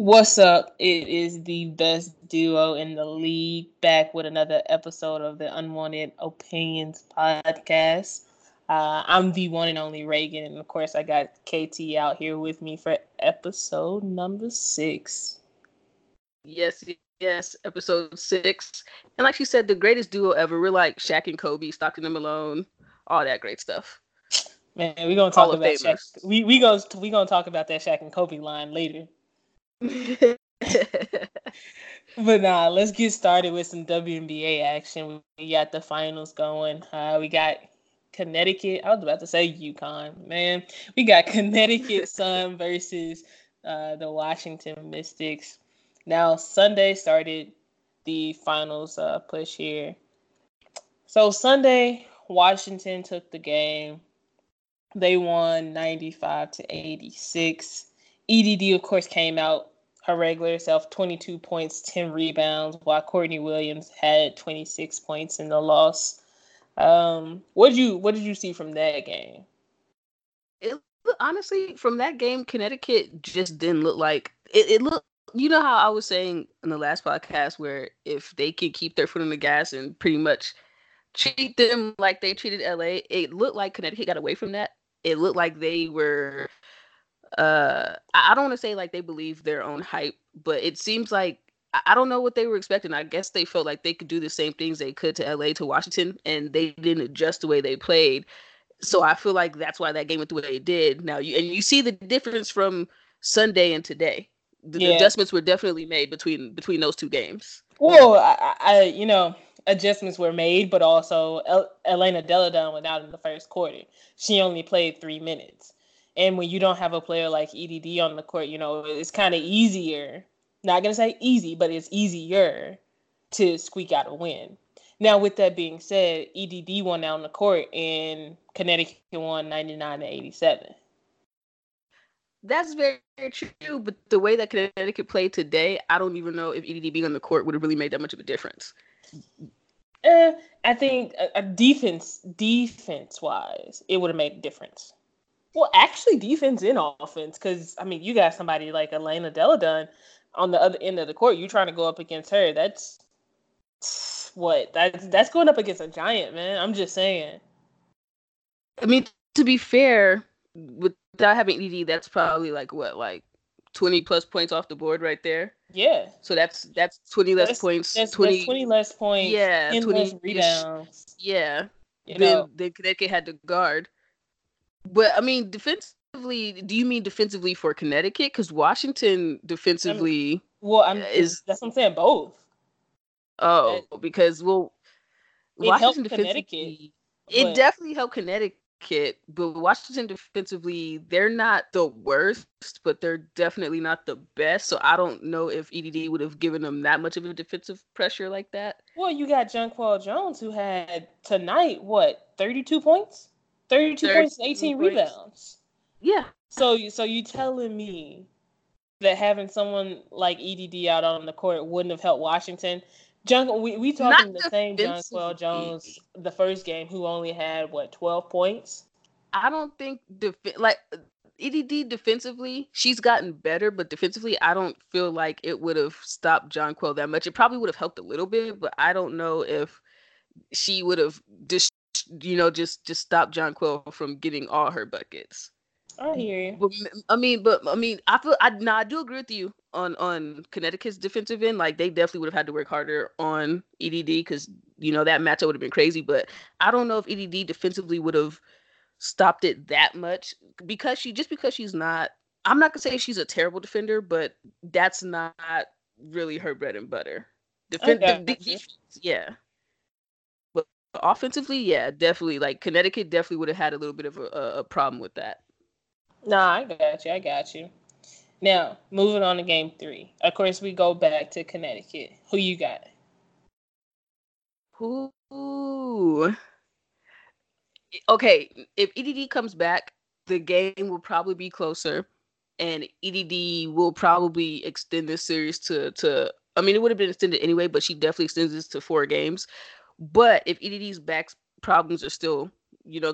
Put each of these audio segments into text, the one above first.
What's up? It is the best duo in the league, back with another episode of the Unwanted Opinions podcast. I'm the one and only Reagan, and of course I got KT out here with me for episode number 6. Yes, episode 6. And like she said, the greatest duo ever. We're like Shaq and Kobe, Stockton and Malone, all that great stuff. Man, we're gonna talk about Shaq. We gonna talk about that Shaq and Kobe line later. But let's get started with some WNBA action. We got the finals going. We got Connecticut. I was about to say UConn. Man, we got Connecticut Sun versus the Washington Mystics. Now Sunday started the finals push here. So Sunday, Washington took the game. They won 95-86. EDD, of course, came out her regular self, 22 points, 10 rebounds, while Courtney Williams had 26 points in the loss. What did you see from that game? Honestly, from that game, Connecticut just didn't look like it looked. You know how I was saying in the last podcast where if they could keep their foot on the gas and pretty much treat them like they treated LA, it looked like Connecticut got away from that. It looked like they were. I don't want to say like they believe their own hype, but it seems like I don't know what they were expecting. I guess they felt like they could do the same things they could to LA, to Washington, and they didn't adjust the way they played. So I feel like that's why that game went the way it did. Now, you see the difference from Sunday and today. The adjustments were definitely made between those two games. Well, adjustments were made, but also Elena Delle Donne went out in the first quarter. She only played 3 minutes. And when you don't have a player like EDD on the court, it's kind of easier. Not going to say easy, but it's easier to squeak out a win. Now, with that being said, EDD won out on the court, and Connecticut won 99-87. That's very true, but the way that Connecticut played today, I don't even know if EDD being on the court would have really made that much of a difference. I think defense-wise, it would have made a difference. Well, actually, defense and offense, because, you got somebody like Elena Delle Donne on the other end of the court. You're trying to go up against her. That's going up against a giant, man. I'm just saying. To be fair, without having ED, that's probably like 20-plus points off the board right there? Yeah. So that's 20 less points. That's 20 less points. Yeah. 10 less rebounds. Yeah. Then Connecticut had to guard. But, defensively, do you mean defensively for Connecticut? Because Washington defensively is... That's what I'm saying, both. Oh, Washington defensively... It definitely helped Connecticut, but Washington defensively, they're not the worst, but they're definitely not the best. So I don't know if EDD would have given them that much of a defensive pressure like that. Well, you got Jonquel Jones, who had tonight, 32 points? 32 points, 18 rebounds. Yeah. So you telling me that having someone like EDD out on the court wouldn't have helped Washington? We talking the same Jonquel Jones the first game who only had 12 points. I don't think EDD defensively, she's gotten better, but defensively, I don't feel like it would have stopped Jonquel that much. It probably would have helped a little bit, but I don't know if she would have just stop Jonquel from getting all her buckets. I hear you. I do agree with you on Connecticut's defensive end. Like, they definitely would have had to work harder on EDD because, that matchup would have been crazy. But I don't know if EDD defensively would have stopped it that much because she's not, I'm not going to say she's a terrible defender, but that's not really her bread and butter. Yeah. Offensively, yeah, definitely. Connecticut definitely would have had a little bit of a problem with that. Nah, I got you. Now, moving on to game 3. Of course, we go back to Connecticut. Who you got? Ooh. Okay, if EDD comes back, the game will probably be closer, and EDD will probably extend this series to it would have been extended anyway, but she definitely extends this to 4 games. But if EDD's back problems are still,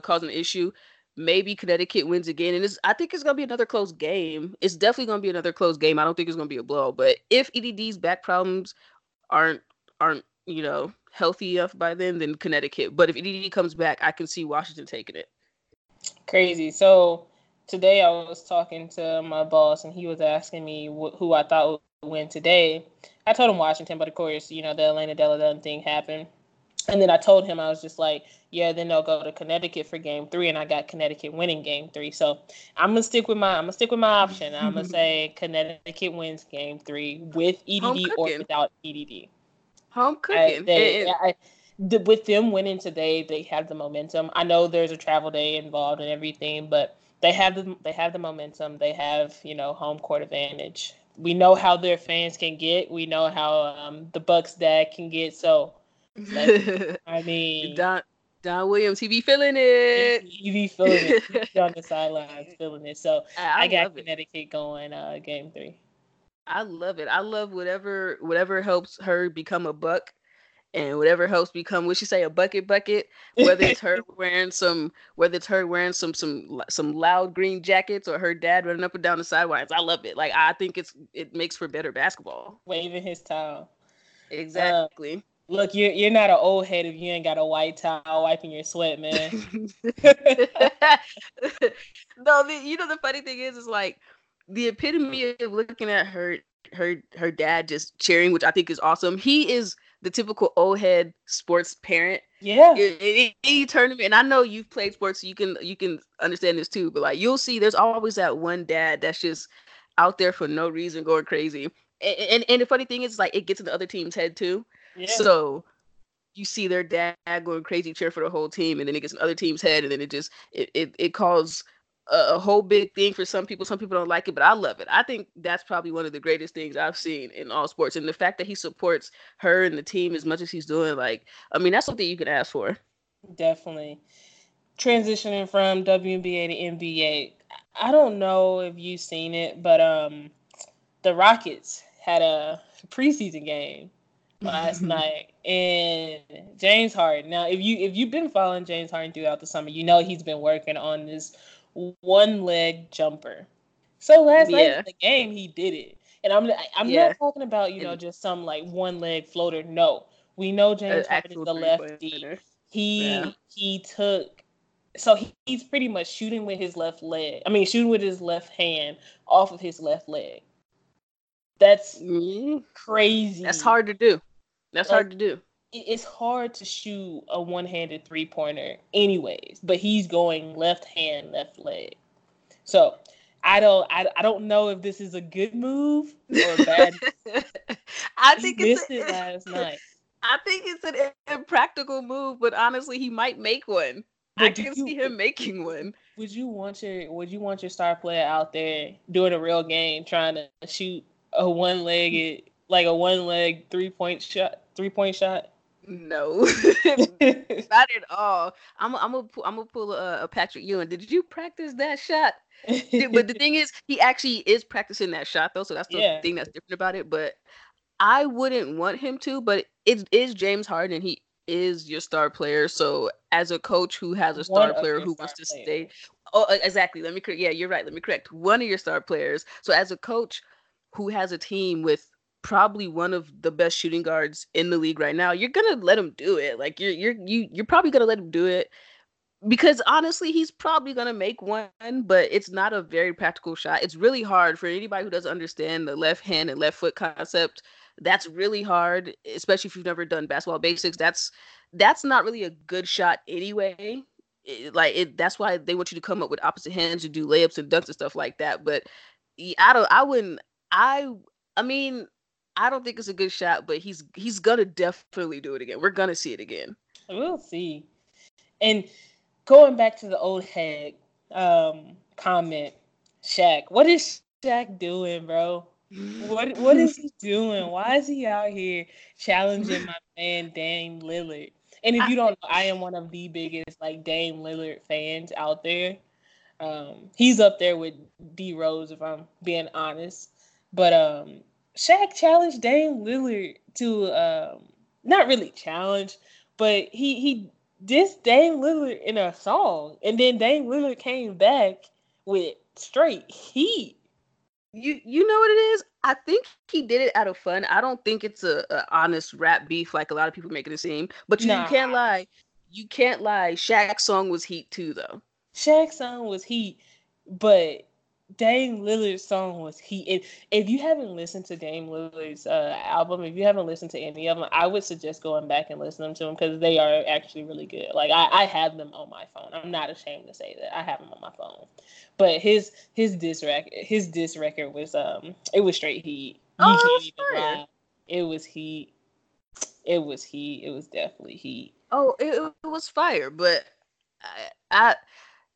causing an issue, maybe Connecticut wins again. And I think it's going to be another close game. It's definitely going to be another close game. I don't think it's going to be a blow. But if EDD's back problems aren't you know, healthy enough by then Connecticut. But if EDD comes back, I can see Washington taking it. Crazy. So today I was talking to my boss, and he was asking me who I thought would win today. I told him Washington, but of course, you know, the Elena Delle Donne thing happened. And then I told him, I was just like, yeah, then they'll go to Connecticut for Game 3, and I got Connecticut winning Game 3. So I'm gonna stick with my option. I'm gonna say Connecticut wins Game 3 with EDD or without EDD. Home cooking. With them winning today, they have the momentum. I know there's a travel day involved and everything, but they have the momentum. They have, you know, home court advantage. We know how their fans can get. We know how the Bucks' dad can get. So, I mean, Don Williams, he be feeling it. He be feeling it. He be on the sidelines feeling it. So I got Connecticut going Game 3. I love it. I love whatever helps her become a Buck. And whatever helps become, would she say a bucket, whether it's her wearing some loud green jackets or her dad running up and down the sidelines. I love it. Like, I think it makes for better basketball. Waving his towel. Exactly. Look, you're not an old head if you ain't got a white towel wiping your sweat, man. No, the funny thing is like the epitome of looking at her dad just cheering, which I think is awesome. He is the typical old head sports parent. Yeah. Any tournament, and I know you've played sports, so you can understand this too, but like you'll see there's always that one dad that's just out there for no reason going crazy. And the funny thing is like it gets in the other team's head too. Yeah. So you see their dad going crazy cheer for the whole team, and then it gets in the other team's head, and then it just it calls a whole big thing for some people. Some people don't like it, but I love it. I think that's probably one of the greatest things I've seen in all sports. And the fact that he supports her and the team as much as he's doing, like, I mean, that's something you can ask for. Definitely. Transitioning from WNBA to NBA, I don't know if you've seen it, but the Rockets had a preseason game last night, and James Harden. Now, if you've been following James Harden throughout the summer, you know he's been working on this one leg jumper. So last night in the game, he did it, and I'm not talking about just some like one leg floater. No, we know James Harden is the lefty. He's pretty much shooting with his left leg. I mean, shooting with his left hand off of his left leg. That's crazy. That's hard to do. It's hard to shoot a one-handed three-pointer anyways, but he's going left hand, left leg. So I don't know if this is a good move or a bad move. He missed it last night. I think it's an impractical move, but honestly, he might make one. But I can see him making one. Would you want your star player out there doing a real game trying to shoot a one-leg three-point shot? No, not at all. I'm gonna pull a Patrick Ewing. Did you practice that shot? But the thing is, he actually is practicing that shot though, so that's the thing that's different about it. But I wouldn't want him to. But it is James Harden. He is your star player. So as a coach who has a star player who wants to stay, oh, exactly. Let me correct. Yeah, you're right. Let me correct. One of your star players. So as a coach who has a team with probably one of the best shooting guards in the league right now, you're gonna let him do it. Like you're probably gonna let him do it because honestly, he's probably gonna make one, but it's not a very practical shot. It's really hard for anybody who doesn't understand the left hand and left foot concept. That's really hard, especially if you've never done basketball basics. That's not really a good shot anyway. That's why they want you to come up with opposite hands and do layups and dunks and stuff like that. But I don't think it's a good shot, but he's gonna definitely do it again. We're gonna see it again. We'll see. And going back to the old head comment, Shaq. What is Shaq doing, bro? What is he doing? Why is he out here challenging my man Dame Lillard? And if you don't know, I am one of the biggest like Dame Lillard fans out there. He's up there with D Rose, if I'm being honest. But Shaq challenged Dame Lillard to not really challenge, but he this Dame Lillard in a song, and then Dame Lillard came back with straight heat. You know what it is? I think he did it out of fun. I don't think it's a honest rap beef like a lot of people make it seem. But you can't lie. You can't lie. Shaq's song was heat too, though. Shaq's song was heat, but Dame Lillard's song was heat. If you haven't listened to Dame Lillard's album, if you haven't listened to any of them, I would suggest going back and listening to them because they are actually really good. Like, I have them on my phone. I'm not ashamed to say that. I have them on my phone. But his diss record was it was straight heat. You can't even lie. It was heat. It was heat. It was definitely heat. Oh, it was fire, but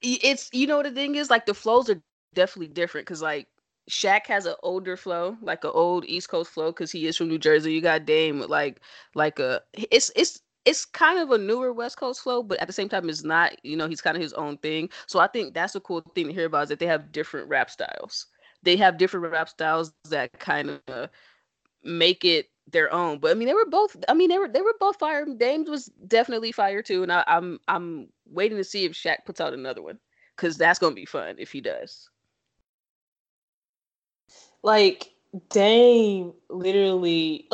it's, you know what the thing is? Like, the flows are definitely different because, like, Shaq has an older flow, like an old East Coast flow because he is from New Jersey. You got Dame with, it's kind of a newer West Coast flow, but at the same time, it's not, you know, he's kind of his own thing. So I think that's a cool thing to hear about is that they have different rap styles. They have different rap styles that kind of make it their own. But I mean, they were both fire. Dame was definitely fire too, and I'm waiting to see if Shaq puts out another one because that's gonna be fun if he does. Like, Dame literally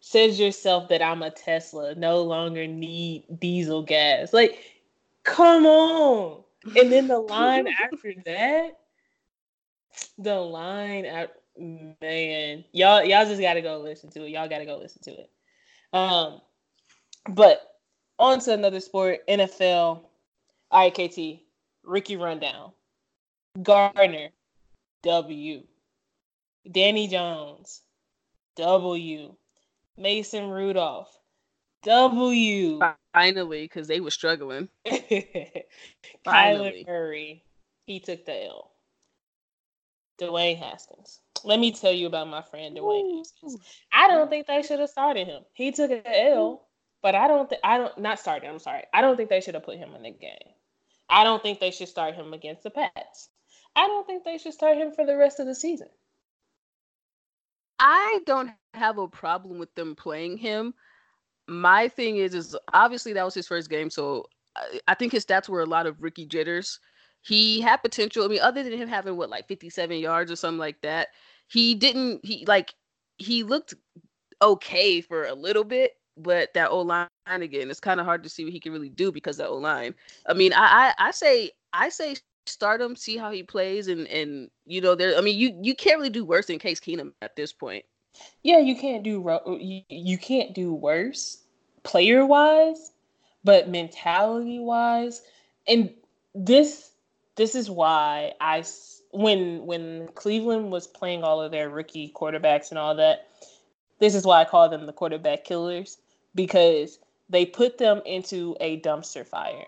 says yourself that I'm a Tesla, no longer need diesel gas. Like, come on. And then the line after that, man, y'all just gotta go listen to it. But on to another sport, NFL. All right, KT, Ricky Rundown, Gardner, W, Danny Jones, W, Mason Rudolph, W. Finally, because they were struggling. Kyler Murray, he took the L. Dwayne Haskins. Let me tell you about my friend Dwayne Haskins. I don't think they should have started him. He took an L, but I don't think they should have put him in the game. I don't think they should start him against the Pats. I don't think they should start him for the rest of the season. I don't have a problem with them playing him. My thing is obviously that was his first game, so I think his stats were a lot of rookie jitters. He had potential. I mean, other than him having 57 yards or something like that, he looked okay for a little bit, but that O-line again, it's kind of hard to see what he can really do because of that O-line. I mean, I say start him, see how he plays, and you know, there. I mean, you can't really do worse than Case Keenum at this point. Yeah, you can't do worse player wise, but mentality wise, and this is why when Cleveland was playing all of their rookie quarterbacks and all that, this is why I call them the quarterback killers, because they put them into a dumpster fire.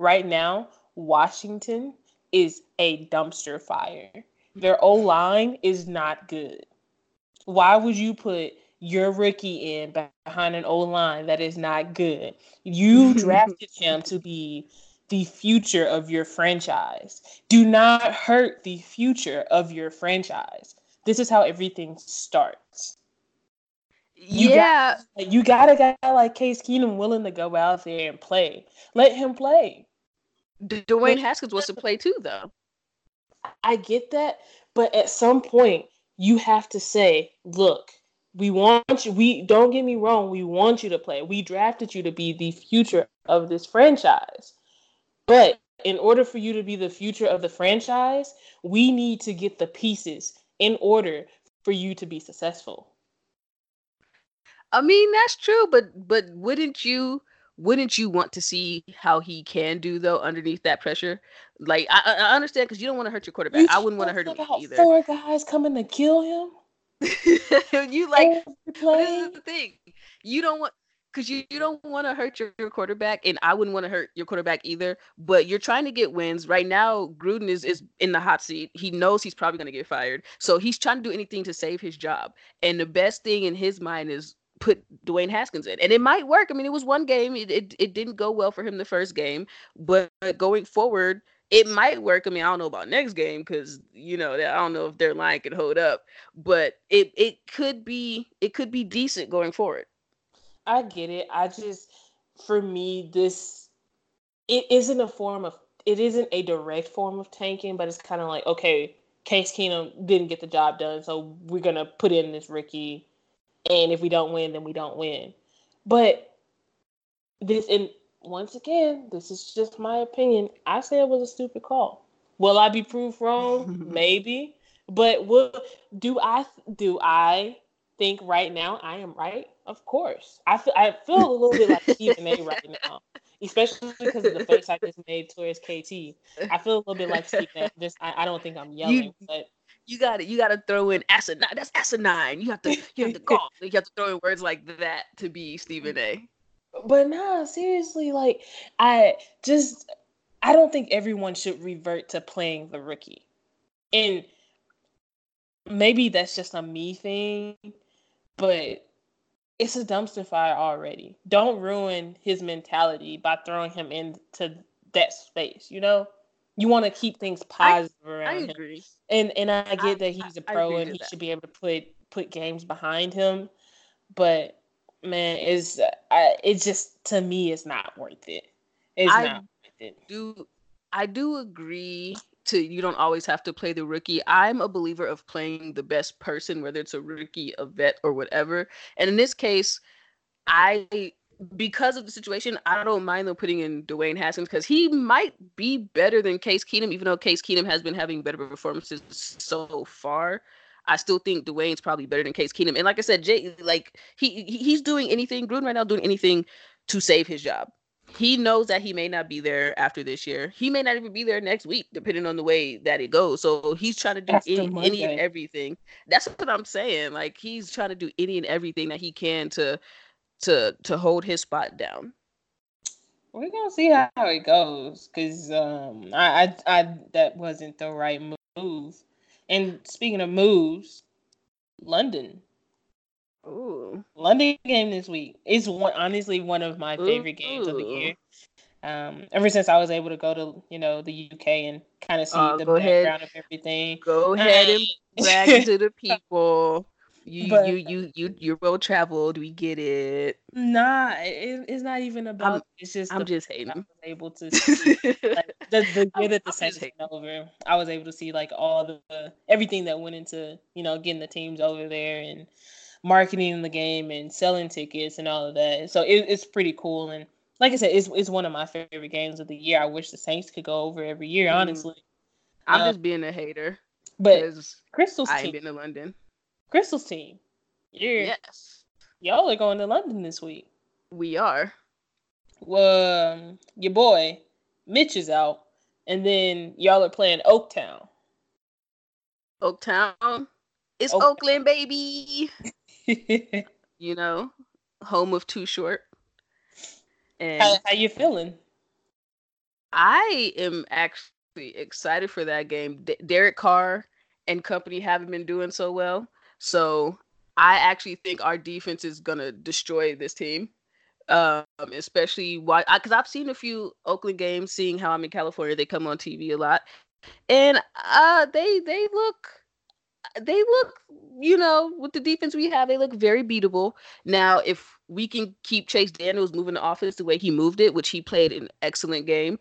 Right now, Washington is a dumpster fire. Their O-line is not good. Why would you put your rookie in behind an O-line that is not good? You drafted him to be the future of your franchise. Do not hurt the future of your franchise. This is how everything starts. You got a guy like Case Keenum willing to go out there and play. Let him play. Dwayne Haskins wants to play too, though. I get that, but at some point you have to say, "Look, we want you. We don't get me wrong. We want you to play. We drafted you to be the future of this franchise." But in order for you to be the future of the franchise, we need to get the pieces in order for you to be successful. I mean, that's true, but wouldn't you want to see how he can do, though, underneath that pressure? Like, I understand, because you don't want to hurt your quarterback. I wouldn't want to hurt him either. Four guys coming to kill him? This is the thing. You don't want... Because you don't want to hurt your quarterback, and I wouldn't want to hurt your quarterback either, but you're trying to get wins. Right now, Gruden is in the hot seat. He knows he's probably going to get fired, so he's trying to do anything to save his job. And the best thing in his mind is put Dwayne Haskins in. And it might work. I mean, it was one game. It didn't go well for him the first game, but going forward, it might work. I mean, I don't know about next game because, you know, I don't know if their line could hold up, but it could be decent going forward. I get it. I just for me, this, it isn't a direct form of tanking, but it's kind of like, okay, Case Keenum didn't get the job done, so we're going to put in this rookie, and if we don't win, then we don't win. But this, and once again, this is just my opinion. I say it was a stupid call. Will I be proved wrong? Maybe. But do I think right now I am right? Of course. I feel a little bit like Stephen A right now, especially because of the face I just made towards KT. I feel a little bit like Stephen A. Just I don't think I'm yelling, but you gotta throw in asinine. That's asinine. You have to call. You have to throw in words like that to be Stephen A. But nah, seriously, like I don't think everyone should revert to playing the rookie. And maybe that's just a me thing, but it's a dumpster fire already. Don't ruin his mentality by throwing him into that space, you know? You want to keep things positive around him. I agree. And I get that he's a pro and he should be able to put games behind him, but man, it's just, to me, it's not worth it. I do agree to, you don't always have to play the rookie. I'm a believer of playing the best person, whether it's a rookie, a vet, or whatever. And in this case, because of the situation, I don't mind them putting in Dwayne Haskins because he might be better than Case Keenum, even though Case Keenum has been having better performances so far. I still think Dwayne's probably better than Case Keenum. And like I said, Jay, like he's doing anything, Gruden right now doing anything to save his job. He knows that he may not be there after this year. He may not even be there next week, depending on the way that it goes. So he's trying to do any and everything. That's what I'm saying. Like, he's trying to do any and everything that he can to hold his spot down. We're gonna see how it goes, because that wasn't the right move. And speaking of moves, London. Ooh. London game this week is honestly one of my favorite games of the year. Ever since I was able to go to, the UK and kind of see the background of everything. Go ahead and brag to the people. You're well traveled. We get it. Nah, it's not even about. It's just I'm just hating. I was able to see, the year that the season was over, I was able to see like all the everything that went into getting the teams over there and marketing the game and selling tickets and all of that. So it's pretty cool. And like I said, it's one of my favorite games of the year. I wish the Saints could go over every year, honestly. I'm just being a hater. But I ain't been to London. Crystal's team. Yes. Y'all are going to London this week. We are. Well, your boy, Mitch, is out. And then y'all are playing Oaktown. Oaktown? It's Oakland, baby. Home of Too Short. And how you feeling? I am actually excited for that game. Derek Carr and company haven't been doing so well, so I actually think our defense is gonna destroy this team. Especially because I've seen a few Oakland games. Seeing how I'm in California, they come on TV a lot, and they look. They look, with the defense we have, they look very beatable. Now, if we can keep Chase Daniels moving the offense the way he moved it, which he played an excellent game,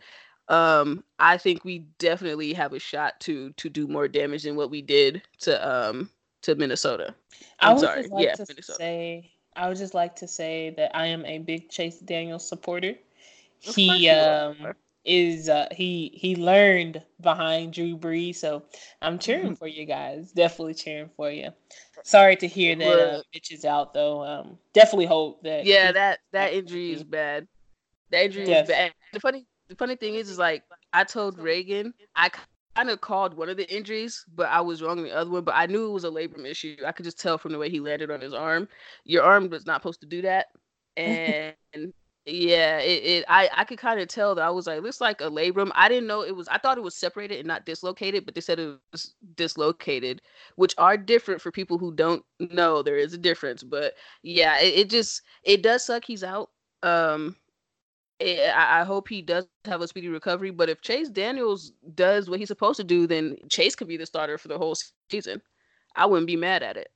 I think we definitely have a shot to do more damage than what we did to Minnesota. I would just like to say that I am a big Chase Daniels supporter. He learned behind Drew Brees, so I'm cheering for you guys. Definitely cheering for you. Sorry to hear that Mitch is out, though. Definitely hope that. Yeah, that injury is bad. That injury is bad. The funny thing is like I told Reagan, I kind of called one of the injuries, but I was wrong on the other one. But I knew it was a labrum issue. I could just tell from the way he landed on his arm. Your arm was not supposed to do that, and. Yeah, I could kind of tell that. I was like, looks like a labrum. I didn't know it was. I thought it was separated and not dislocated, but they said it was dislocated, which are different for people who don't know. There is a difference, but yeah, it does suck. He's out. I hope he does have a speedy recovery. But if Chase Daniels does what he's supposed to do, then Chase could be the starter for the whole season. I wouldn't be mad at it.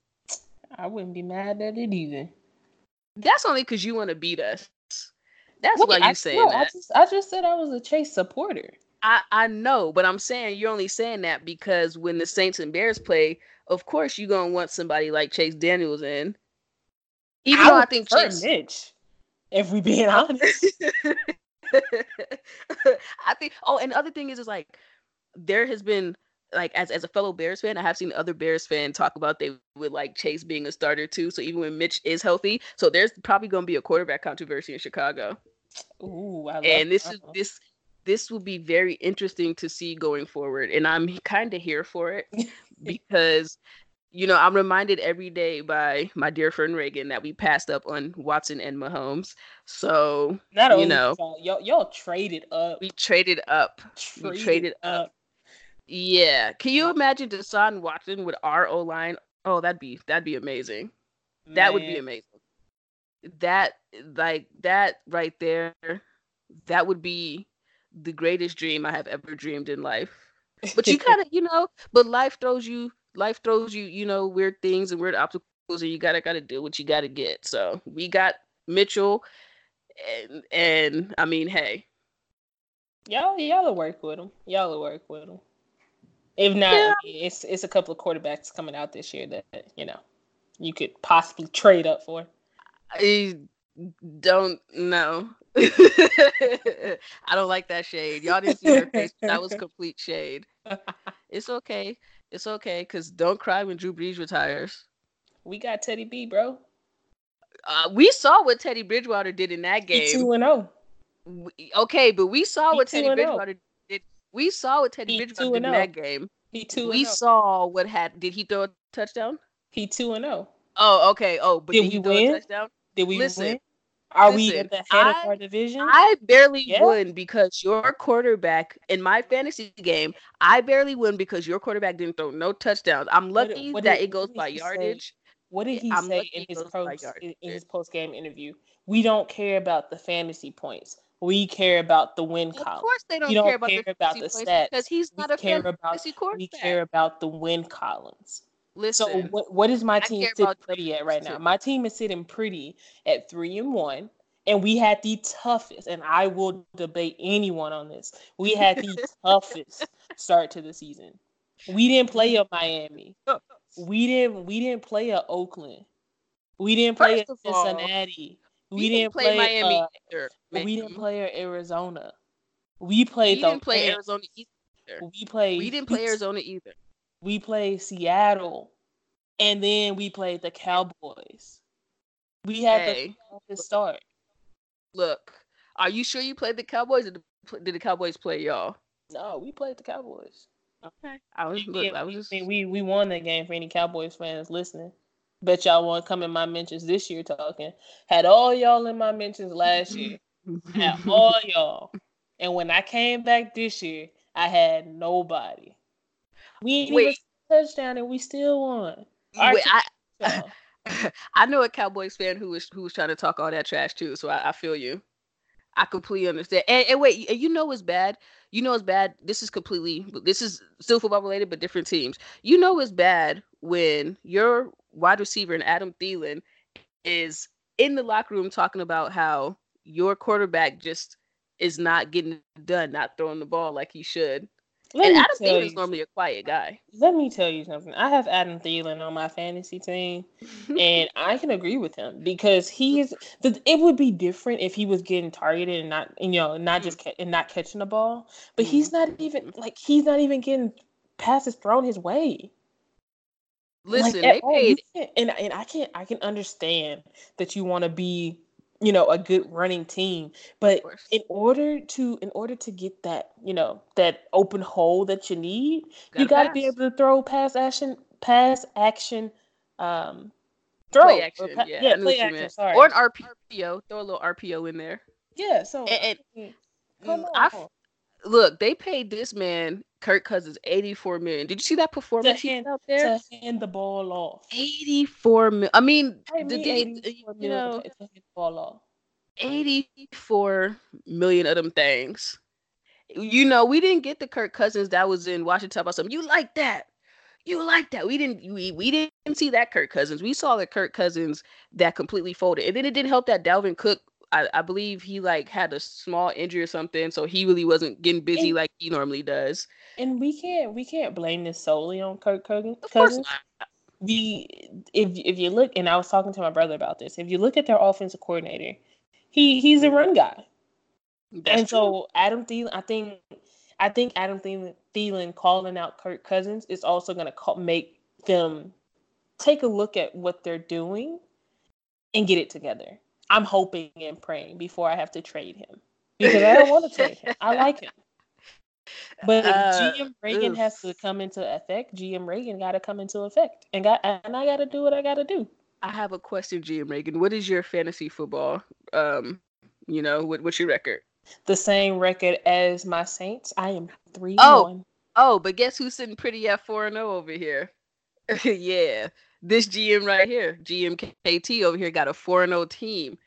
I wouldn't be mad at it either. That's only because you want to beat us. That's why you saying that. I just said I was a Chase supporter. I know, but I'm saying you're only saying that because when the Saints and Bears play, of course you're going to want somebody like Chase Daniels in. Even though I think Chase... Mitch, if we being honest. I think... Oh, and the other thing is like, there has been... Like, as a fellow Bears fan, I have seen other Bears fans talk about they would like Chase being a starter too. So even when Mitch is healthy, so there's probably going to be a quarterback controversy in Chicago. Ooh, I love and this that. Is this will be very interesting to see going forward, and I'm kind of here for it because you know I'm reminded every day by my dear friend Reagan that we passed up on Watson and Mahomes. So not only you know y'all traded up. We traded up. Yeah, can you imagine Deshaun Watson with our O line? Oh, that'd be amazing. Man. That would be amazing. That right there, that would be the greatest dream I have ever dreamed in life. But you gotta, but life throws you, weird things and weird obstacles, and you gotta do what you gotta get. So we got Mitchell, and I mean, hey, y'all work with him. If not, yeah. It's a couple of quarterbacks coming out this year that, you could possibly trade up for. I don't know. I don't like that shade. Y'all didn't see her face. That was complete shade. It's okay, because don't cry when Drew Brees retires. We got Teddy B, bro. We saw what Teddy Bridgewater did in that game. 2-0. Okay, but we saw what Teddy Bridgewater did. We saw what Teddy Bridgewater did in that game. He 2-0. We saw what happened. Did he throw a touchdown? He 2-0. Oh, okay. Oh, but did we win? A touchdown? Did we win? Are we at the head of our division? I barely won because your quarterback in my fantasy game. I barely won because your quarterback didn't throw no touchdowns. I'm lucky that it goes by yardage. What did he say in his post-game interview? We don't care about the fantasy points. We care about the win column. Of course they don't care about the stats. Because he's not a fantasy quarterback. We care about the win columns. Listen. So what is my team sitting pretty at right now? My team is sitting pretty at 3-1. And we had the toughest, and I will debate anyone on this. We had the toughest start to the season. We didn't play a Miami. We didn't play a Oakland. We didn't play a Cincinnati. We didn't play Miami. We didn't play Arizona. We didn't play Arizona either. We played Seattle, and then we played the Cowboys. We had the start. Look, are you sure you played the Cowboys? Did the Cowboys play y'all? No, we played the Cowboys. Okay, we won that game for any Cowboys fans listening. Bet y'all won't come in my mentions this year talking. Had all y'all in my mentions last year. Had all y'all. And when I came back this year, I had nobody. We didn't even touchdown and we still won. I know a Cowboys fan who was trying to talk all that trash too, so I feel you. I completely understand. And wait, it's bad. This is still football related, but different teams. It's bad when your wide receiver and Adam Thielen is in the locker room talking about how your quarterback just is not getting done, not throwing the ball like he should. And Adam Thielen is normally a quiet guy. Let me tell you something. I have Adam Thielen on my fantasy team, and I can agree with him because it would be different if he was getting targeted and not catching the ball. But he's not even getting passes thrown his way. Listen, they paid, and I can understand that you want to be a good running team, but in order to get that that open hole that you need, you got to be able to throw pass action, play action, play action. Sorry, or an RPO, throw a little RPO in there. Yeah, so come on. Look, they paid this man Kirk Cousins $84 million. Did you see that performance out there? To hand the ball off. $84 million. I mean, $84 million of them things. We didn't get the Kirk Cousins that was in Washington about something. You like that? We didn't see that Kirk Cousins. We saw the Kirk Cousins that completely folded, and then it didn't help that Dalvin Cook I believe he like had a small injury or something, so he really wasn't getting busy like he normally does. And we can't blame this solely on Kirk Cousins. Of course not. If you look, and I was talking to my brother about this, if you look at their offensive coordinator, he's a run guy. That's and true. So Adam Thielen, I think Adam Thielen calling out Kirk Cousins is also going to make them take a look at what they're doing and get it together. I'm hoping and praying before I have to trade him, because I don't want to trade him. I like him. But if GM Reagan has to come into effect, GM Reagan got to come into effect. And I got to do what I got to do. I have a question, GM Reagan. What is your fantasy football? What's your record? The same record as my Saints. I am 3-1. Oh, but guess who's sitting pretty at 4-0 over here? Yeah. This GM right here, GM KT over here, got a 4-0 team.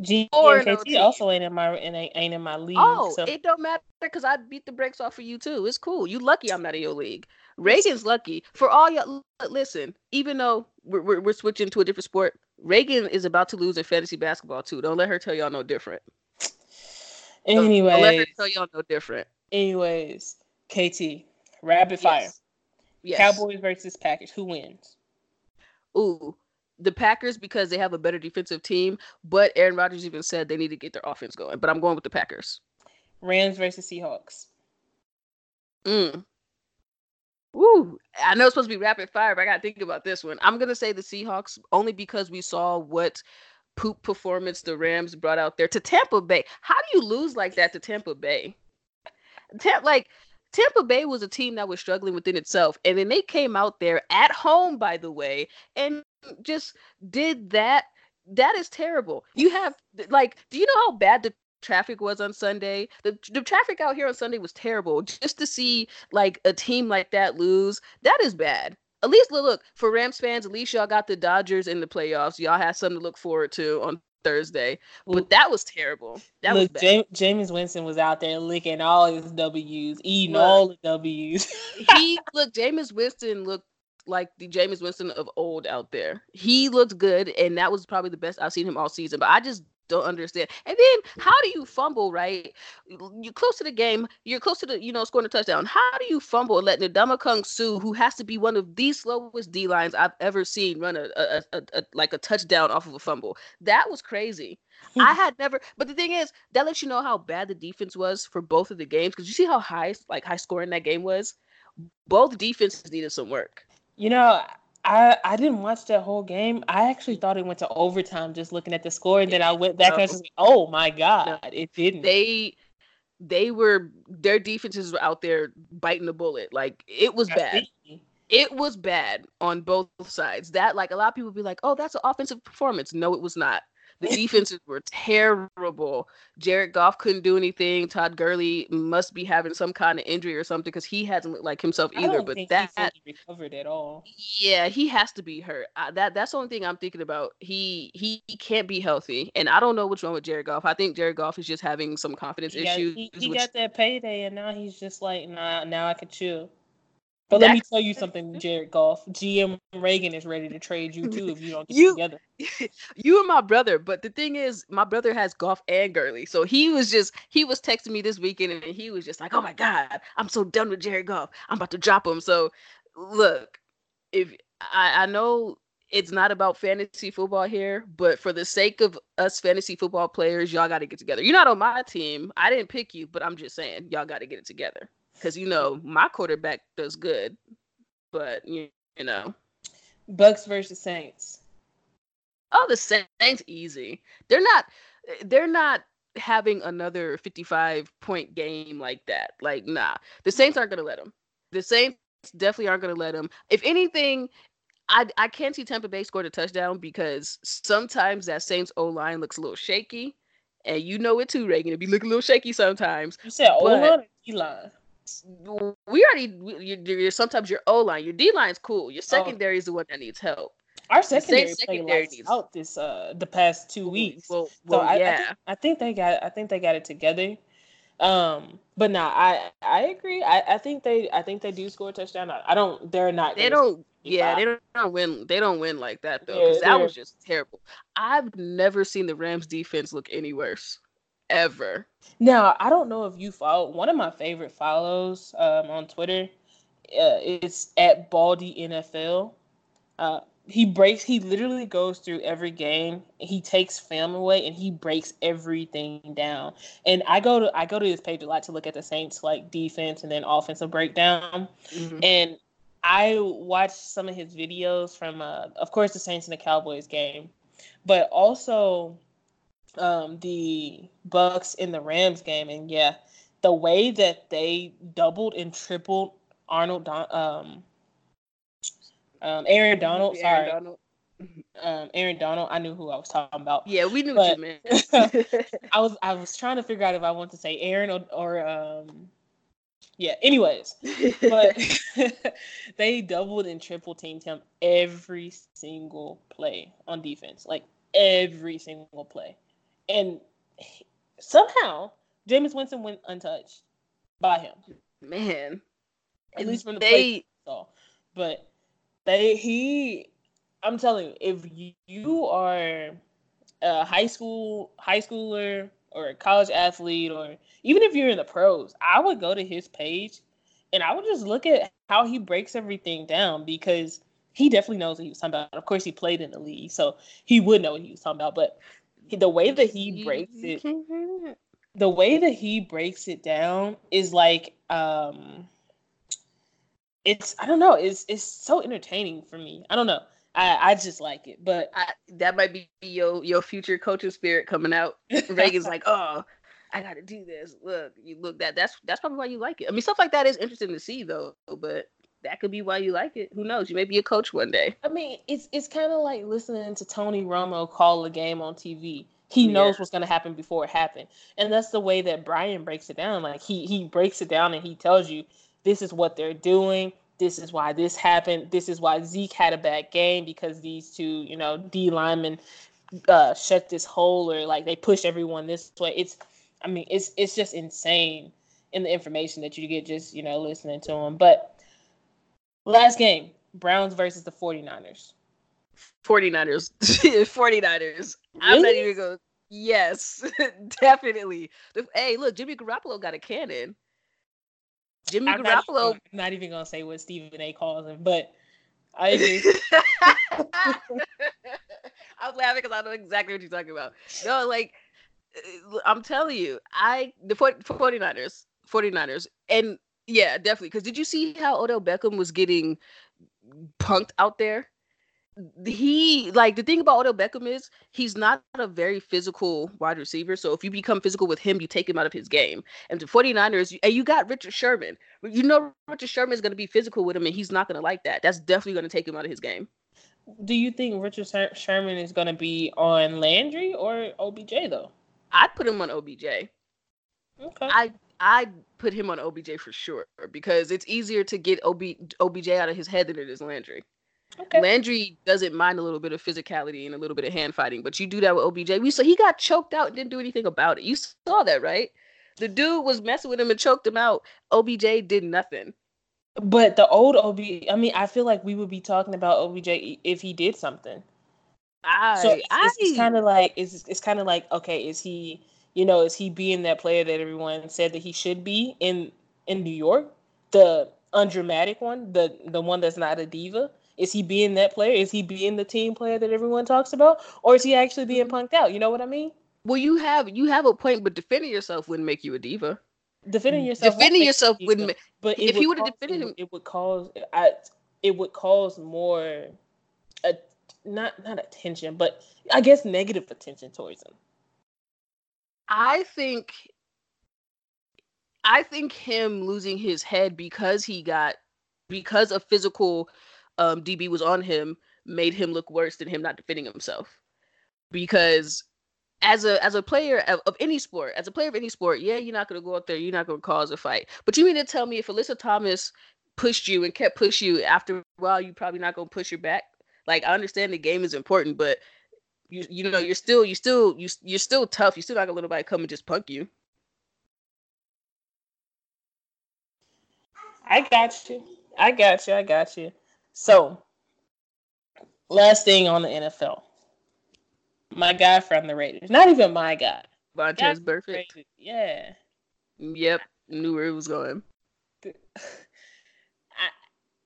GM KT also ain't in my league. Oh, so it don't matter, because I beat the brakes off of you too. It's cool. You lucky I'm not in your league. Reagan's lucky. For all y'all, listen, even though we're switching to a different sport, Reagan is about to lose in fantasy basketball too. Don't let her tell y'all no different. Anyway, don't let her tell y'all no different. Anyways, KT, rapid fire. Yes. Cowboys versus Packers. Who wins? Ooh, the Packers, because they have a better defensive team, but Aaron Rodgers even said they need to get their offense going. But I'm going with the Packers. Rams versus Seahawks. Ooh, I know it's supposed to be rapid fire, but I got to think about this one. I'm going to say the Seahawks, only because we saw what poop performance the Rams brought out there to Tampa Bay. How do you lose like that to Tampa Bay? Tampa Bay was a team that was struggling within itself, and then they came out there at home, by the way, and just did that. That is terrible. You have, do you know how bad the traffic was on Sunday? The traffic out here on Sunday was terrible. Just to see, a team like that lose, that is bad. At least, look, for Rams fans, at least y'all got the Dodgers in the playoffs. Y'all had something to look forward to on Thursday, but that was terrible. That was bad. Jameis Winston was out there licking all his W's, eating all the W's. Jameis Winston looked like the Jameis Winston of old out there. He looked good, and that was probably the best I've seen him all season, but I just don't understand. And then how do you fumble, right? You're close to the game. You're close to the, scoring a touchdown. How do you fumble letting Ndamukong Suh, who has to be one of the slowest D-lines I've ever seen, run a touchdown off of a fumble? That was crazy. But the thing is, that lets you know how bad the defense was for both of the games, because you see how high scoring that game was? Both defenses needed some work. I didn't watch that whole game. I actually thought it went to overtime just looking at the score, and then I went back and I was like, oh my God, no, it didn't. Their defenses were out there biting the bullet. It was bad. It was bad on both sides. That, a lot of people would be like, oh, that's an offensive performance. No, it was not. The defenses were terrible. Jared Goff couldn't do anything. Todd Gurley must be having some kind of injury or something, because he hasn't looked like himself either. He recovered at all. Yeah, he has to be hurt. That's the only thing I'm thinking about. He can't be healthy, and I don't know what's wrong with Jared Goff. I think Jared Goff is just having some confidence issues. He got that payday, and now he's just like, nah, now I can chill. But let me tell you something, Jared Goff. GM Reagan is ready to trade you, too, if you don't get together. You and my brother. But the thing is, my brother has Goff and Gurley. So he was texting me this weekend, and he was just like, oh, my God, I'm so done with Jared Goff. I'm about to drop him. So, look, if I know it's not about fantasy football here, but for the sake of us fantasy football players, y'all got to get together. You're not on my team. I didn't pick you, but I'm just saying y'all got to get it together. Because, my quarterback does good, but, Bucks versus Saints. Oh, the Saints, easy. They're not having another 55-point game like that. Nah. The Saints aren't going to let them. The Saints definitely aren't going to let them. If anything, I can see Tampa Bay scored a touchdown, because sometimes that Saints O-line looks a little shaky. And you know it too, Reagan. It be looking a little shaky sometimes. You said O-line or D-line? Sometimes your O-line, your D-line's cool. Your secondary is the one that needs help. Our secondary needs out this the past 2 weeks. I think they got it together. But no, I agree. I think they do score a touchdown. I don't. They're not. They don't. Yeah, they don't win. They don't win like that though. Because that was just terrible. I've never seen the Rams defense look any worse. Ever. Now, I don't know if you follow one of my favorite follows on Twitter. It's at Baldy NFL. He literally goes through every game. He takes film away and he breaks everything down. And I go to his page a lot to look at the Saints like defense and then offensive breakdown. Mm-hmm. And I watched some of his videos from, of course, the Saints and the Cowboys game, but also the Bucks in the Rams game. And yeah, the way that they doubled and tripled Aaron Donald. I knew who I was talking about. Yeah, we knew what you meant. I was trying to figure out if I want to say Aaron or yeah. Anyways, but they doubled and triple teamed him every single play on defense, like every single play, and somehow Jameis Winston went untouched by him. Man, at least from the play saw, but. I'm telling you, if you are a high schooler or a college athlete, or even if you're in the pros, I would go to his page and I would just look at how he breaks everything down, because he definitely knows what he was talking about. Of course, he played in the league, so he would know what he was talking about. But the way that he breaks it, down is like, I don't know. It's so entertaining for me. I don't know. I just like it. But that might be your future coaching spirit coming out. Reagan's like, oh, I got to do this. Look that. That's probably why you like it. I mean, stuff like that is interesting to see though. But that could be why you like it. Who knows? You may be a coach one day. I mean, it's kind of like listening to Tony Romo call a game on TV. He knows what's going to happen before it happened, and that's the way that Brian breaks it down. Like he breaks it down and he tells you. This is what they're doing. This is why this happened. This is why Zeke had a bad game, because these two, D linemen shut this hole, or like they push everyone this way. It's just insane in the information that you get just, listening to them. But last game, Browns versus the 49ers. 49ers. Really? I'm not even going to. Yes, definitely. Hey, look, Jimmy Garoppolo got a cannon. I'm not even going to say what Stephen A. calls him, but I agree. I was laughing because I know exactly what you're talking about. No, like, I'm telling you, the 49ers, and yeah, definitely. Because did you see how Odell Beckham was getting punked out there? The thing about Odell Beckham is he's not a very physical wide receiver. So if you become physical with him, you take him out of his game. And the 49ers, and you got Richard Sherman. You know Richard Sherman is going to be physical with him, and he's not going to like that. That's definitely going to take him out of his game. Do you think Richard Sherman is going to be on Landry or OBJ, though? I'd put him on OBJ. Okay. I'd put him on OBJ for sure, because it's easier to get OBJ out of his head than it is Landry. Okay. Landry doesn't mind a little bit of physicality and a little bit of hand fighting, but you do that with OBJ. He got choked out and didn't do anything about it. You saw that, right? The dude was messing with him and choked him out. OBJ did nothing. But the old OBJ, I feel like we would be talking about OBJ if he did something. It's kind of like okay, is he being that player that everyone said that he should be in New York, the undramatic one, the one that's not a diva? Is he being that player? Is he being the team player that everyone talks about? Or is he actually being punked out? You know what I mean? Well, you have a point, but defending yourself wouldn't make you a diva. Defending yourself wouldn't make... But if he would have defended him... It would cause more... Not attention, but I guess negative attention towards him. I think him losing his head because of physical... DB was on him, made him look worse than him not defending himself. Because as a player of any sport, yeah, you're not going to go out there, you're not going to cause a fight. But you mean to tell me if Alyssa Thomas pushed you and kept pushing you, after a while, you're probably not going to push her back? Like, I understand the game is important, but you're still tough. You're still not going to let nobody come and just punk you. I got you. So, last thing on the NFL. My guy from the Raiders. Not even my guy. Vontaze Burfict. Yeah. Yep. Knew where it was going.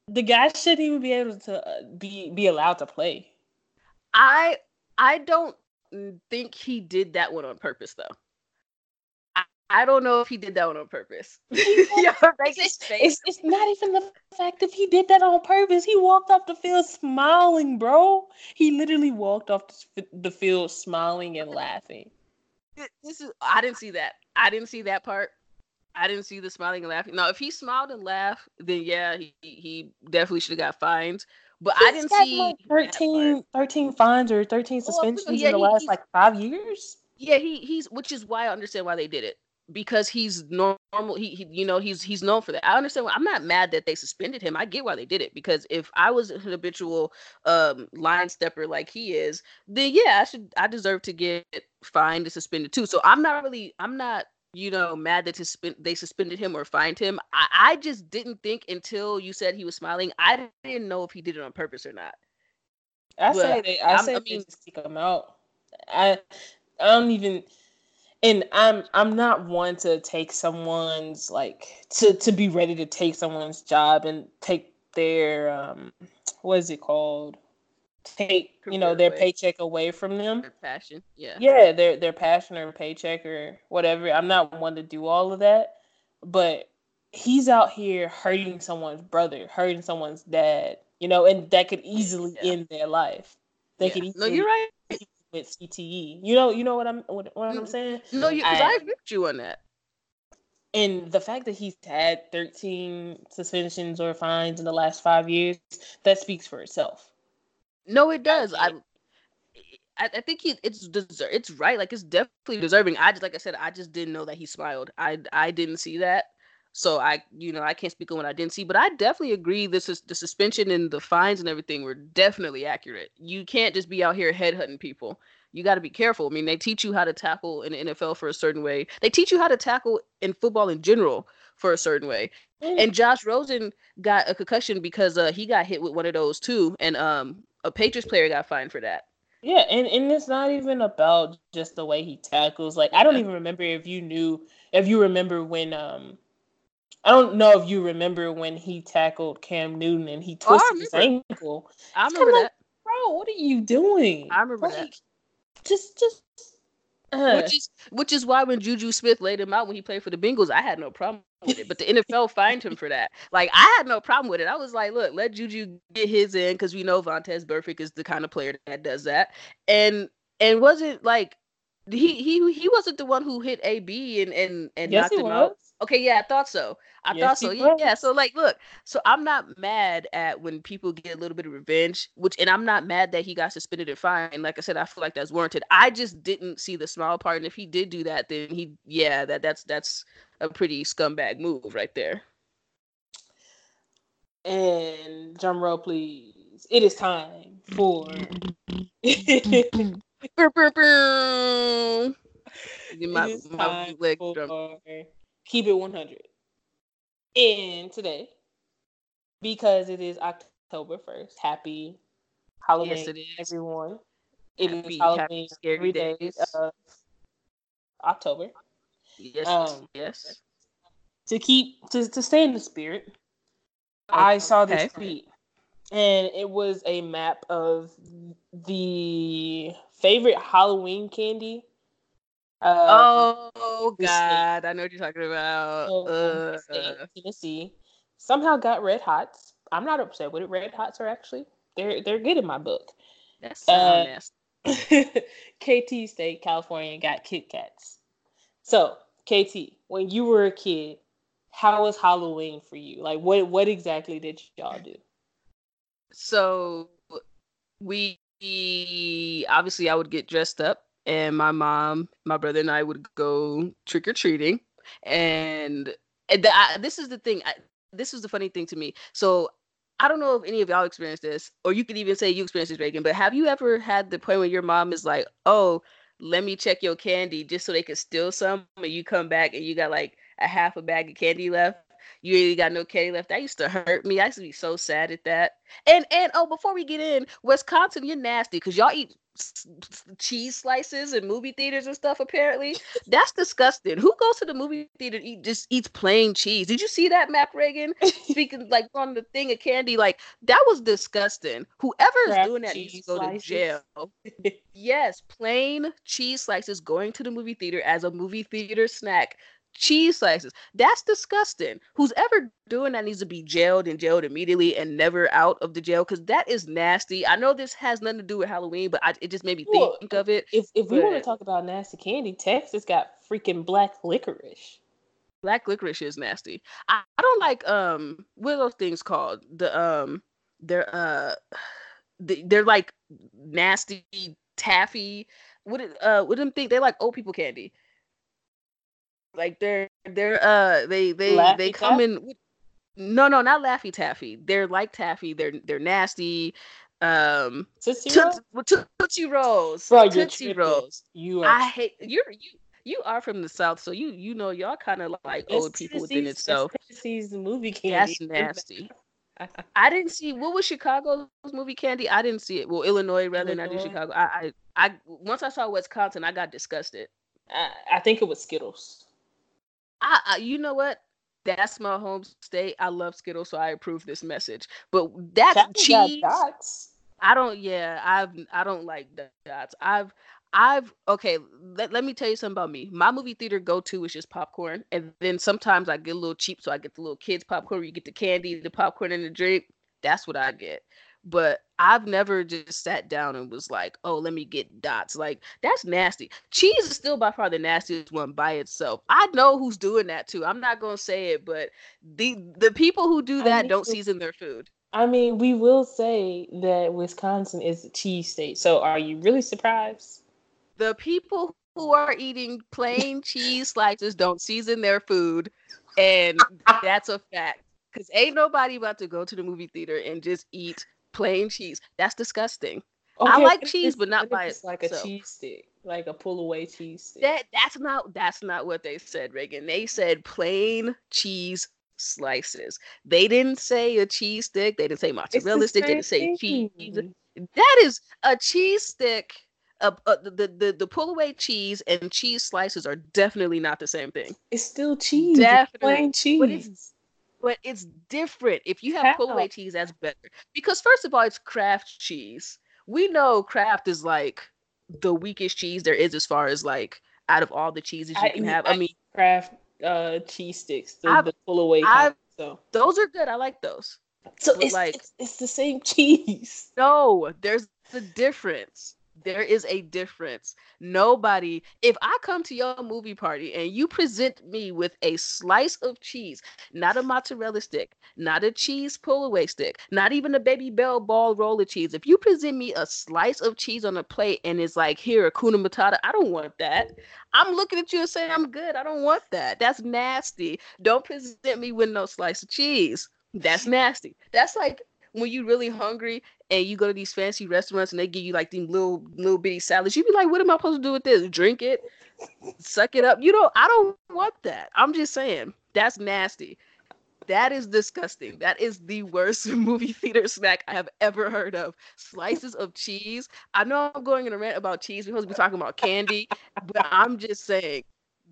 The guy shouldn't even be able to be allowed to play. I don't think he did that one on purpose, though. I don't know if he did that one on purpose. It's not even the fact if he did that on purpose. He walked off the field smiling, bro. He literally walked off the field smiling and laughing. I didn't see that. I didn't see that part. I didn't see the smiling and laughing. Now, if he smiled and laughed, then yeah, he definitely should have got fined. But he's I didn't see like 13 fines or 13 suspensions in the last like 5 years. Yeah, he's which is why I understand why they did it. Because he's normal, he's known for that. I understand. I'm not mad that they suspended him. I get why they did it. Because if I was an habitual line stepper like he is, then yeah, I deserve to get fined and suspended too. So I'm not mad that they suspended him or fined him. I just didn't think until you said he was smiling. I didn't know if he did it on purpose or not. I mean, just kick him out. I don't even. And I'm not one to take someone's to be ready to take someone's job and take their what is it called? Their paycheck away from them. Their passion. Yeah. Yeah, their passion or paycheck or whatever. I'm not one to do all of that. But he's out here hurting someone's brother, hurting someone's dad, and that could easily end their life. You're right. With CTE, what I'm saying. No, because I agree with you on that. And the fact that he's had 13 suspensions or fines in the last 5 years, that speaks for itself. No, it does. I think it's right. Like, it's definitely deserving. I just didn't know that he smiled. I didn't see that. So I can't speak on what I didn't see, but I definitely agree. This is the suspension and the fines and everything were definitely accurate. You can't just be out here headhunting people. You got to be careful. I mean, they teach you how to tackle in the NFL for a certain way. They teach you how to tackle in football in general for a certain way. And Josh Rosen got a concussion because he got hit with one of those too, and a Patriots player got fined for that. Yeah, and it's not even about just the way he tackles. Like, I don't even remember I don't know if you remember when he tackled Cam Newton and he twisted his ankle. I remember that. Bro, what are you doing? I remember that. Which is why when Juju Smith laid him out when he played for the Bengals, I had no problem with it. But the NFL fined him for that. Like, I had no problem with it. I was like, look, let Juju get his in, because we know Vontaze Burfict is the kind of player that does that. And wasn't like he wasn't the one who hit AB and knocked him out. Okay, yeah, I thought so. Yeah, so look, so I'm not mad at when people get a little bit of revenge, and I'm not mad that he got suspended and fined. Like I said, I feel like that's warranted. I just didn't see the smile part, and if he did do that, then that's a pretty scumbag move right there. And drum roll, please. It is time for my leg drum. Keep it 100. And today, because it is October 1st, happy Halloween, yes, it is. Everyone. It is Halloween, happy, every day of October. Yes, yes. To keep to stay in the spirit, I saw this tweet, and it was a map of the favorite Halloween candy. God, I know what you're talking about. Tennessee somehow got Red Hots. I'm not upset with it. Red Hots are actually they're good in my book. That's so nasty. KT State, California got Kit Kats. So KT, when you were a kid, how was Halloween for you? Like, what exactly did y'all do? So we obviously I would get dressed up. And my mom, my brother, and I would go trick-or-treating. And this is the thing. This is the funny thing to me. So I don't know if any of y'all experienced this, or you could even say you experienced this, Reagan, but have you ever had the point where your mom is like, oh, let me check your candy just so they can steal some, and you come back and you got like a half a bag of candy left? You ain't got no caddy left. That used to hurt me. I used to be so sad at that. And oh, before we get in, Wisconsin, you're nasty because y'all eat cheese slices in movie theaters and stuff, apparently. That's disgusting. Who goes to the movie theater and just eats plain cheese? Did you see that, Mac Reagan? Speaking like on the thing of candy, like that was disgusting. Whoever's doing that needs to go to jail. Yes, plain cheese slices going to the movie theater as a movie theater snack. Cheese slices. That's disgusting. Who's ever doing that needs to be jailed immediately and never out of the jail, because that is nasty. I know this has nothing to do with Halloween, but it just made me think of it. If we want to talk about nasty candy, Texas got freaking black licorice. Black licorice is nasty. I don't like what are those things called? They're like nasty taffy. They're like old people candy. Like they Laffy they come Taffy? In no not Laffy Taffy. They're like taffy. They're nasty. Tootsie Rolls. Bro, Tootsie Rolls. You are from the South, so you know y'all kind of like old people within itself. Tennessee's movie candy. That's nasty. I didn't see what was Chicago's movie candy. I didn't see it. Well, Illinois rather than I did Chicago. I once I saw Wisconsin, I got disgusted. I think it was Skittles. You know what? That's my home state. I love Skittles, so I approve this message. But that cheese, I don't. Yeah, I don't like dots. Okay. Let me tell you something about me. My movie theater go-to is just popcorn, and then sometimes I get a little cheap, so I get the little kids popcorn. Where you get the candy, the popcorn, and the drink. That's what I get. But I've never just sat down and was like, oh, let me get dots. Like, that's nasty. Cheese is still by far the nastiest one by itself. I know who's doing that, too. I'm not going to say it, but the people who do that don't season their food. I mean, we will say that Wisconsin is a cheese state. So are you really surprised? The people who are eating plain cheese slices don't season their food. And that's a fact. Because ain't nobody about to go to the movie theater and just eat plain cheese. That's disgusting. Okay, I like cheese, but not by itself. Like a cheese stick, like a pull away cheese stick. That's not what they said, Reagan. They said plain cheese slices. They didn't say a cheese stick. They didn't say mozzarella stick. They didn't say cheese. That is a cheese stick. The pull away cheese and cheese slices are definitely not the same thing. It's still cheese. Definitely. Plain cheese. But it's different. If you have pull away cheese, that's better. Because first of all, it's Kraft cheese. We know Kraft is like the weakest cheese there is as far as like out of all the cheeses you can have. I mean Kraft cheese sticks, the pull away. Those are good. I like those. So it's like it's the same cheese. No, there's the difference. There is a difference. Nobody, if I come to your movie party and you present me with a slice of cheese, not a mozzarella stick, not a cheese pull-away stick, not even a baby bell ball roll of cheese. If you present me a slice of cheese on a plate and it's like, here, a kuna matata, I don't want that. I'm looking at you and saying, I'm good. I don't want that. That's nasty. Don't present me with no slice of cheese. That's nasty. That's like when you're really hungry and you go to these fancy restaurants and they give you like these little bitty salads, you be like, what am I supposed to do with this? Drink it, suck it up. You know, I don't want that. I'm just saying, that's nasty. That is disgusting. That is the worst movie theater snack I have ever heard of. Slices of cheese. I know I'm going in a rant about cheese. We're supposed to be talking about candy, but I'm just saying,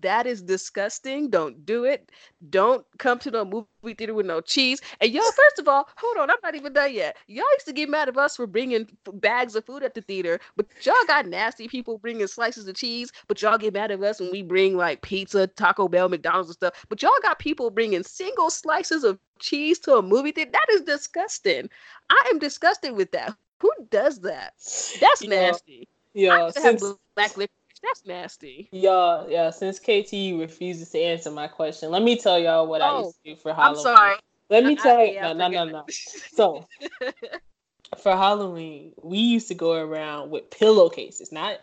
that is disgusting. Don't do it. Don't come to no movie theater with no cheese. And y'all, first of all, hold on, I'm not even done yet. Y'all used to get mad at us for bringing bags of food at the theater, but y'all got nasty people bringing slices of cheese, but y'all get mad at us when we bring like pizza, Taco Bell, McDonald's and stuff, but y'all got people bringing single slices of cheese to a movie theater. That is disgusting. I am disgusted with that. Who does that? That's nasty. Yeah, black liquor. That's nasty. Y'all, yeah, since KT refuses to answer my question, let me tell y'all what I used to do for Halloween. I'm sorry. Let me tell you. No. So, for Halloween, we used to go around with pillowcases. Not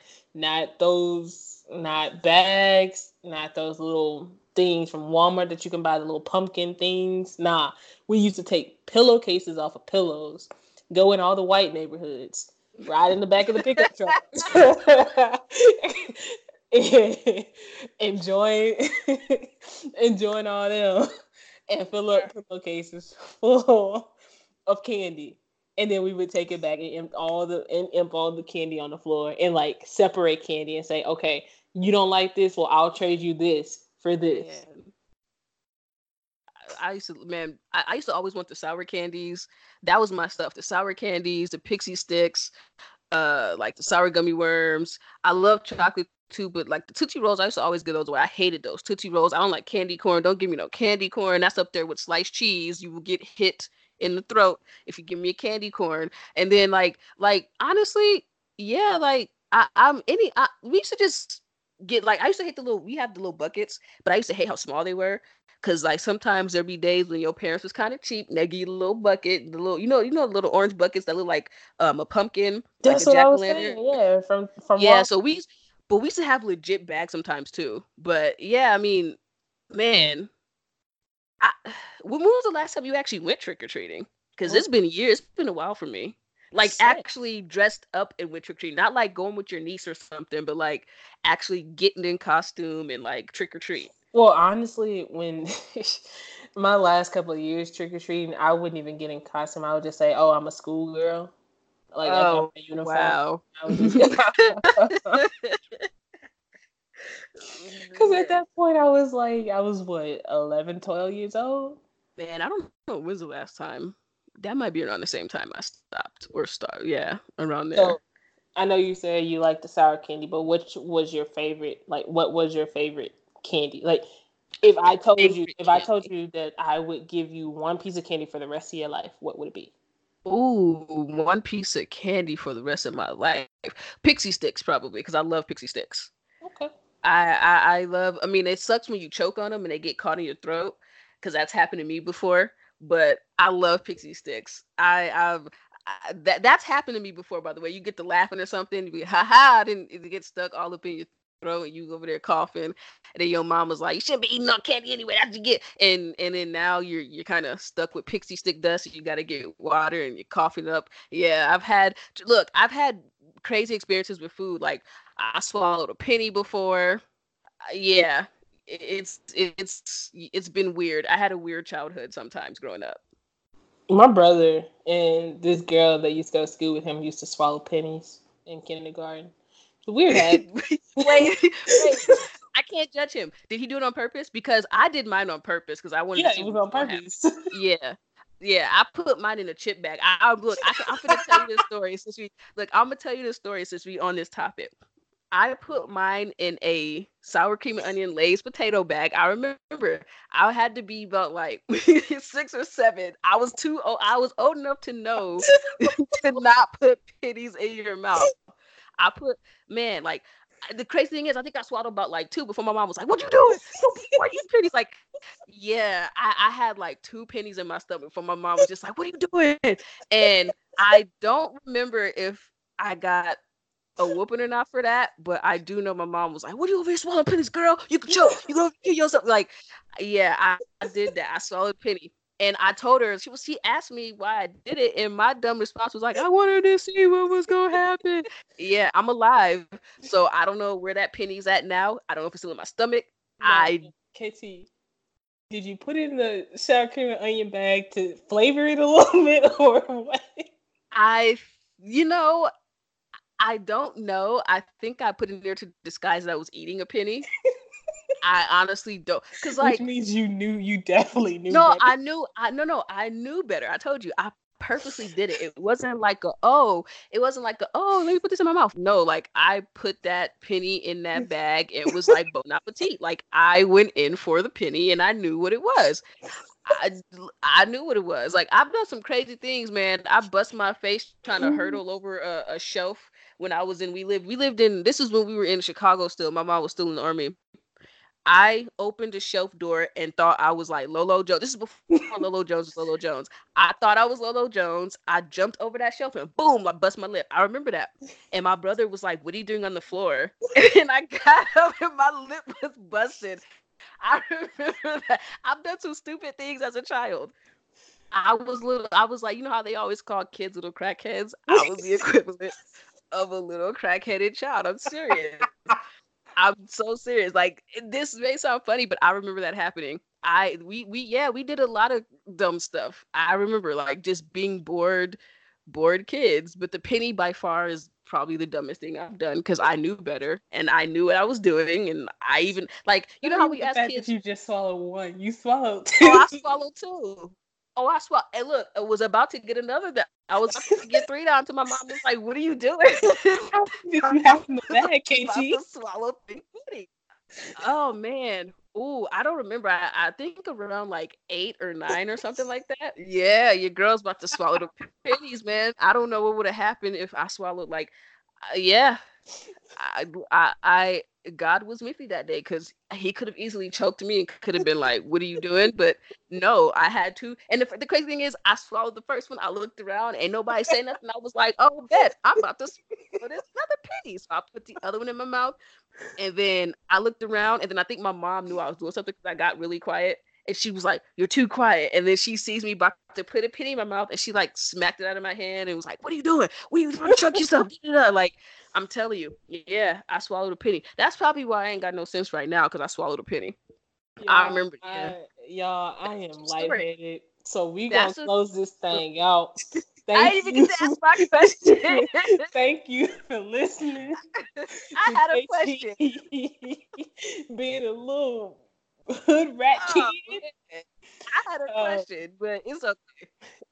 bags, not those little things from Walmart that you can buy, the little pumpkin things. Nah, we used to take pillowcases off of pillows, go in all the white neighborhoods, ride in the back of the pickup truck, enjoying all them, and fill up pillow cases full of candy. And then we would take it back and imp all the candy on the floor and like separate candy and say, okay, you don't like this? Well, I'll trade you this for this. Yeah. I used to always want the sour candies. That was my stuff. The sour candies, the pixie sticks, like the sour gummy worms. I love chocolate too, but like the Tootsie Rolls, I used to always give those away. I hated those Tootsie Rolls. I don't like candy corn. Don't give me no candy corn. That's up there with sliced cheese. You will get hit in the throat if you give me a candy corn. And then like honestly, yeah, like we used to just get like, I used to hate we had the little buckets, but I used to hate how small they were. Cause like sometimes there'd be days when your parents was kind of cheap, and they give you a little bucket, the little the little orange buckets that look like a pumpkin, that's like a jack-o'-lantern. Yeah, from yeah. So we used to have legit bags sometimes too. But yeah, I mean, man, when was the last time you actually went trick or treating? Because it's been years, it's been a while for me. Like actually dressed up and went trick or treating, not like going with your niece or something, but like actually getting in costume and like trick or treat. Well, honestly, when my last couple of years trick-or-treating, I wouldn't even get in costume. I would just say, oh, I'm a schoolgirl. Like, oh, I got my uniform. Wow. Because at that point, I was, what, 11, 12 years old? Man, I don't know when's the last time. That might be around the same time I stopped or started. Yeah, around there. So, I know you said you liked the sour candy, but what was your favorite candy? Like, if I told you that I would give you one piece of candy for the rest of your life, what would it be? Ooh, one piece of candy for the rest of my life. Pixie sticks, probably, because I love pixie sticks. Okay. I mean, it sucks when you choke on them and they get caught in your throat, because that's happened to me before, but I love pixie sticks. That's happened to me before, by the way. You get to laughing or something, you be, ha-ha, then it gets stuck all up in your throat, you over there coughing, and then your mom was like, you shouldn't be eating all candy anyway, that's you get, and then now you're kind of stuck with pixie stick dust, you gotta get water and you're coughing up. Yeah, I've had crazy experiences with food, like I swallowed a penny before. Yeah, it's been weird. I had a weird childhood sometimes growing up. My brother and this girl that used to go to school with him used to swallow pennies in kindergarten. Weird. Wait, I can't judge him. Did he do it on purpose? Because I did mine on purpose because I wanted to see. Yeah, it was on purpose. Yeah. I put mine in a chip bag. I'm gonna tell you this story since we on this topic. I put mine in a sour cream and onion Lay's potato bag. I remember I had to be about like 6 or 7. I was too old. I was old enough to know to not put pennies in your mouth. The crazy thing is, I think I swallowed about like 2 before my mom was like, what you doing? Why are you pennies? Like, yeah, I had like 2 pennies in my stomach before my mom was just like, what are you doing? And I don't remember if I got a whooping or not for that, but I do know my mom was like, what are you over here swallowing pennies, girl? You can choke. You gonna kill yourself. Like, yeah, I did that. I swallowed a penny. And I told her, she asked me why I did it, and my dumb response was like, I wanted to see what was going to happen. Yeah, I'm alive, so I don't know where that penny's at now. I don't know if it's still in my stomach. No, KT, did you put it in the sour cream and onion bag to flavor it a little bit, or what? I don't know. I think I put it in there to disguise that I was eating a penny. I honestly don't, cause like, which means you definitely knew. No, better. I knew better. I told you, I purposely did it. It wasn't like, let me put this in my mouth. No, like I put that penny in that bag and was like, bon appetit. Like I went in for the penny and I knew what it was. I knew what it was. Like I've done some crazy things, man. I bust my face trying to hurdle over a shelf when I was in. This is when we were in Chicago still. My mom was still in the army. I opened a shelf door and thought I was like Lolo Jones. This is before Lolo Jones was Lolo Jones. I thought I was Lolo Jones. I jumped over that shelf and boom, I bust my lip. I remember that. And my brother was like, what are you doing on the floor? And I got up and my lip was busted. I remember that. I've done some stupid things as a child. I was little. I was like, you know how they always call kids little crackheads? I was the equivalent of a little crackheaded child. I'm serious. I'm so serious. Like, this may sound funny, but I remember that happening. we did a lot of dumb stuff. I remember like just being bored kids, but the penny by far is probably the dumbest thing I've done because I knew better and I knew what I was doing. And I even like, you know how we ask kids, you just swallow one, you swallowed two. Oh, I swallowed two. Oh, I swallowed. And look, I was about to get another down. I was about to get 3 down to my mom. I was like, what are you doing? How did you have in the bag, KT? Swallow penny. Oh man. Ooh, I don't remember. I think around like 8 or 9 or something like that. Yeah, your girl's about to swallow the pennies, man. I don't know what would have happened if I swallowed like, yeah. I God was with me that day because he could have easily choked me and could have been like, what are you doing? But no, I had to. And the crazy thing is, I swallowed the first one. I looked around, ain't nobody saying nothing. I was like, oh, bet I'm about to swallow this another penny. So I put the other one in my mouth. And then I looked around, and then I think my mom knew I was doing something because I got really quiet. And she was like, you're too quiet. And then she sees me about to put a penny in my mouth, and she like smacked it out of my hand and was like, what are you doing? What are you trying to choke yourself? Like, I'm telling you, yeah, I swallowed a penny. That's probably why I ain't got no sense right now, because I swallowed a penny. Yeah, I remember. Yeah. Y'all, I am lightheaded. So we going to close this thing out. I didn't even get to ask my question. Thank you for listening. I had a question. Being a little hood rat kid. Man. I had a question, but it's okay.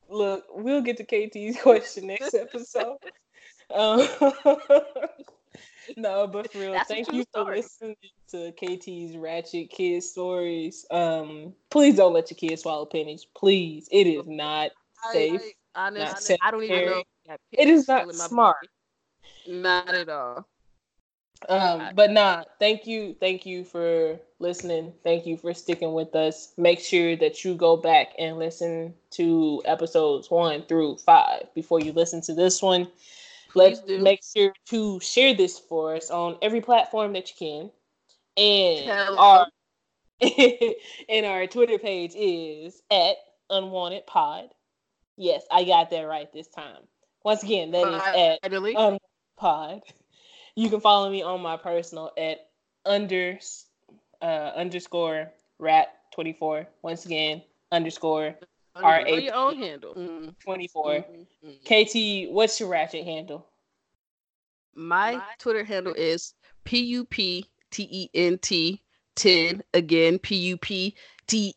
Look, we'll get to KT's question next episode. No, but for real, thank you for listening to KT's ratchet kid stories. Please don't let your kids swallow pennies. Please, it is not safe. Honestly, I don't even know. It is not smart. Not at all. But nah, thank you for listening. Thank you for sticking with us. Make sure that you go back and listen to episodes 1 through 5 before you listen to this one. Let's make sure to share this for us on every platform that you can. And our Twitter page is @UnwantedPod. Yes, I got that right this time. Once again, that is @UnwantedPod. You can follow me on my personal @_ rat24. Once again, _ R8. Or your own handle. 24. Mm-hmm. KT, what's your ratchet handle? My Twitter handle is PUPTENT 10. Again, PUPTENT 10.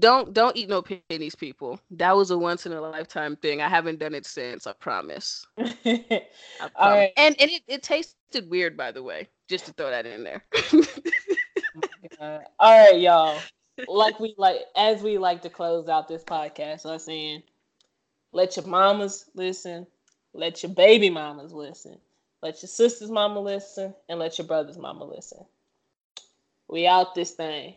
Don't eat no pennies, people. That was a once in a lifetime thing. I haven't done it since, I promise. All right. And it tasted weird, by the way. Just to throw that in there. All right, y'all. As we like to close out this podcast, I'm saying, let your mamas listen, let your baby mamas listen, let your sister's mama listen, and let your brother's mama listen. We out this thing.